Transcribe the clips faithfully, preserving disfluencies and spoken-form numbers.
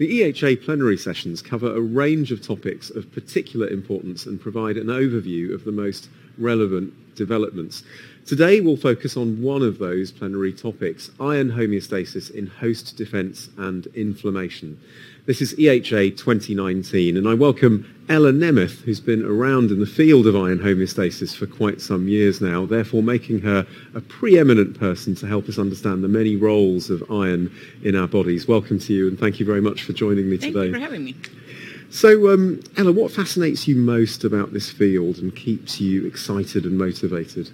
The E H A plenary sessions cover a range of topics of particular importance and provide an overview of the most relevant developments. Today we'll focus on one of those plenary topics, iron homeostasis in host defense and inflammation. This is E H A twenty nineteen, and I welcome Ella Nemeth, who's been around in the field of iron homeostasis for quite some years now, therefore making her a preeminent person to help us understand the many roles of iron in our bodies. Welcome to you, and thank you very much for joining me today. Thank you for having me. So, um, Ella, what fascinates you most about this field and keeps you excited and motivated?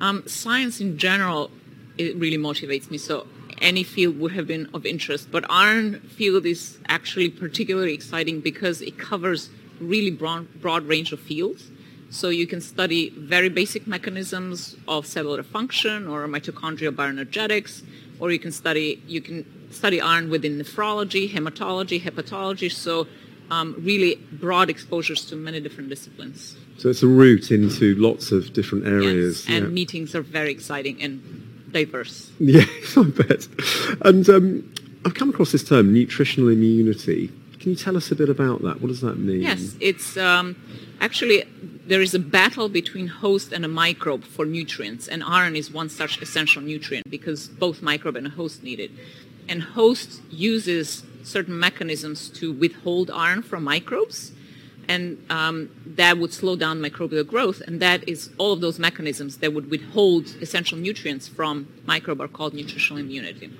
Um, science in general, it really motivates me, so any field would have been of interest. But iron field is actually particularly exciting because it covers really broad, broad range of fields. So you can study very basic mechanisms of cellular function or mitochondrial bioenergetics, or you can study, you can study iron within nephrology, hematology, hepatology, so Um, really broad exposures to many different disciplines. So it's a route into lots of different areas. Yes, and yeah. Meetings are very exciting and diverse. Yes, I bet. And um, I've come across this term, nutritional immunity. Can you tell us a bit about that? What does that mean? Yes, it's um, actually there is a battle between host and a microbe for nutrients, and iron is one such essential nutrient because both microbe and a host need it. And host uses certain mechanisms to withhold iron from microbes, and um, that would slow down microbial growth, and that is all of those mechanisms that would withhold essential nutrients from microbe are called nutritional immunity.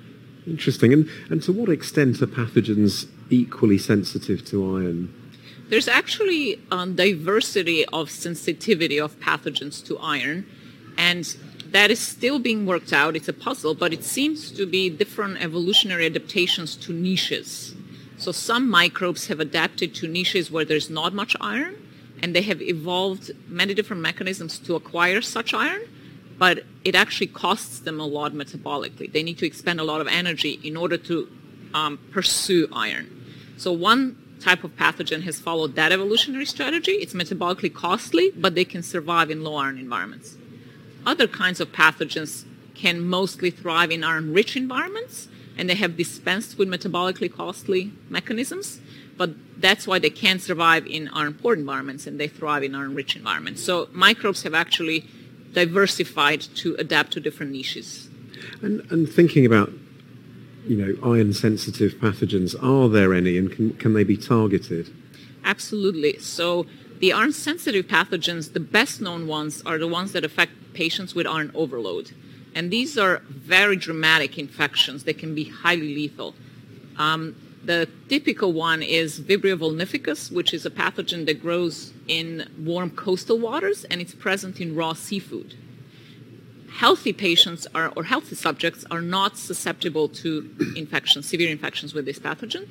Interesting. And, and to what extent are pathogens equally sensitive to iron? There's actually um, diversity of sensitivity of pathogens to iron, and that is still being worked out. It's a puzzle, but it seems to be different evolutionary adaptations to niches. So some microbes have adapted to niches where there's not much iron, and they have evolved many different mechanisms to acquire such iron, but it actually costs them a lot metabolically. They need to expend a lot of energy in order to um, pursue iron. So one type of pathogen has followed that evolutionary strategy. It's metabolically costly, but they can survive in low iron environments. Other kinds of pathogens can mostly thrive in iron-rich environments, and they have dispensed with metabolically costly mechanisms, but that's why they can survive in iron-poor environments, and they thrive in iron-rich environments. So microbes have actually diversified to adapt to different niches. And, and thinking about, you know, iron-sensitive pathogens, are there any, and can, can they be targeted? Absolutely. So the iron-sensitive pathogens, the best-known ones, are the ones that affect patients with iron overload. And these are very dramatic infections that can be highly lethal. Um, the typical one is Vibrio vulnificus, which is a pathogen that grows in warm coastal waters, and it's present in raw seafood. Healthy patients are, or healthy subjects are not susceptible to infections, severe infections with this pathogen.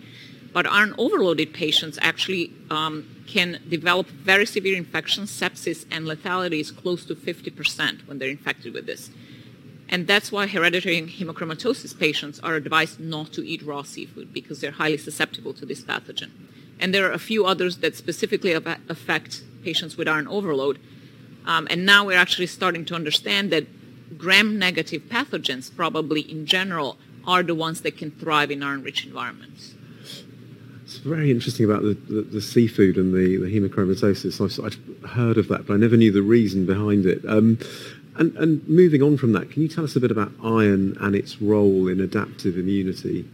But iron overloaded patients actually um, can develop very severe infections. Sepsis and lethality is close to fifty percent when they're infected with this. And that's why hereditary hemochromatosis patients are advised not to eat raw seafood because they're highly susceptible to this pathogen. And there are a few others that specifically affect patients with iron overload. Um, and now we're actually starting to understand that gram-negative pathogens probably in general are the ones that can thrive in iron-rich environments. It's very interesting about the, the, the seafood and the, the hemochromatosis. I've, I've heard of that, but I never knew the reason behind it. Um, and, and moving on from that, can you tell us a bit about iron and its role in adaptive immunity?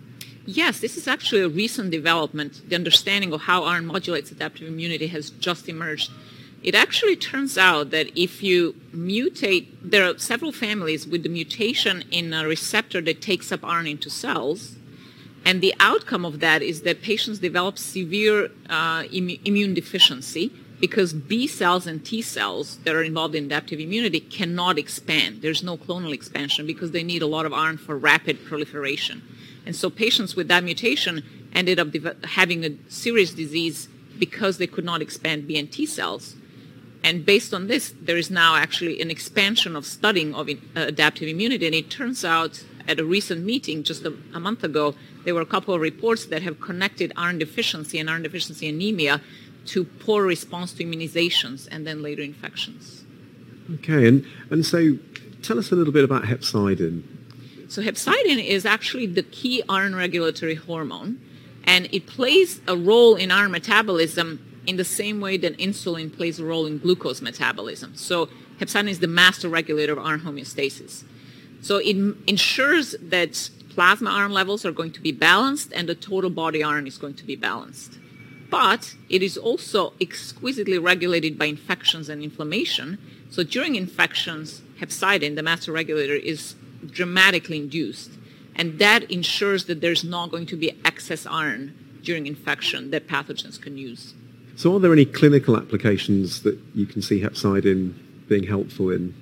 Yes, this is actually a recent development. The understanding of how iron modulates adaptive immunity has just emerged. It actually turns out that if you mutate, there are several families with the mutation in a receptor that takes up iron into cells. And the outcome of that is that patients develop severe uh, im- immune deficiency because B cells and T cells that are involved in adaptive immunity cannot expand. There's no clonal expansion because they need a lot of iron for rapid proliferation. And so patients with that mutation ended up de- having a serious disease because they could not expand B and T cells. And based on this, there is now actually an expansion of studying of in- uh, adaptive immunity. And it turns out at a recent meeting just a, a month ago, there were a couple of reports that have connected iron deficiency and iron deficiency anemia to poor response to immunizations and then later infections. Okay, and, and so tell us a little bit about hepcidin. So hepcidin is actually the key iron regulatory hormone, And it plays a role in our metabolism in the same way that insulin plays a role in glucose metabolism. So hepcidin is the master regulator of iron homeostasis. So it ensures that plasma iron levels are going to be balanced and the total body iron is going to be balanced. But it is also exquisitely regulated by infections and inflammation. So during infections, hepcidin, the master regulator, is dramatically induced. And that ensures that there's not going to be excess iron during infection that pathogens can use. So are there any clinical applications that you can see hepcidin being helpful in?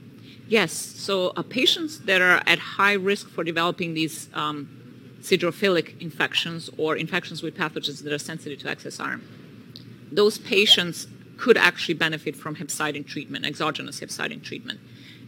Yes. So uh, patients that are at high risk for developing these um, siderophilic infections or infections with pathogens that are sensitive to excess iron, those patients could actually benefit from hepcidin treatment, exogenous hepcidin treatment.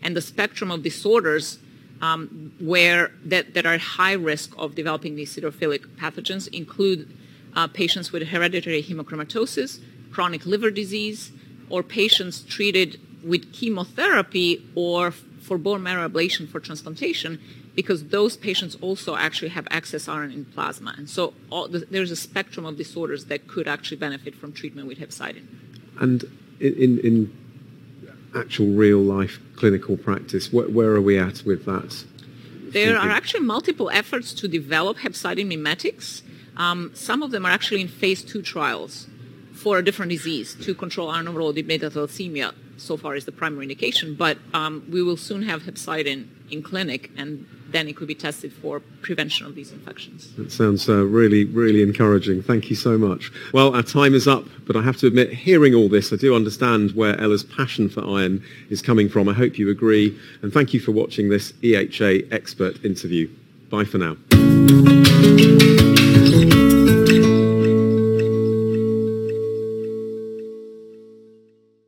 And the spectrum of disorders um, where that, that are at high risk of developing these siderophilic pathogens include uh, patients with hereditary hemochromatosis, chronic liver disease, or patients treated with chemotherapy or for bone marrow ablation for transplantation, because those patients also actually have excess iron in plasma. And so all the, there's a spectrum of disorders that could actually benefit from treatment with hepcidin. And in, in, in actual real-life clinical practice, where, where are we at with that? There thinking? are actually multiple efforts to develop hepcidin mimetics. Um, some of them are actually in phase two trials for a different disease to control iron overloaded beta-thalassemia. So far is the primary indication, but um, we will soon have hepcidin in clinic, and then it could be tested for prevention of these infections. That sounds uh, really, really encouraging. Thank you so much. Well, our time is up, but I have to admit, hearing all this, I do understand where Ella's passion for iron is coming from. I hope you agree, and thank you for watching this E H A Expert interview. Bye for now.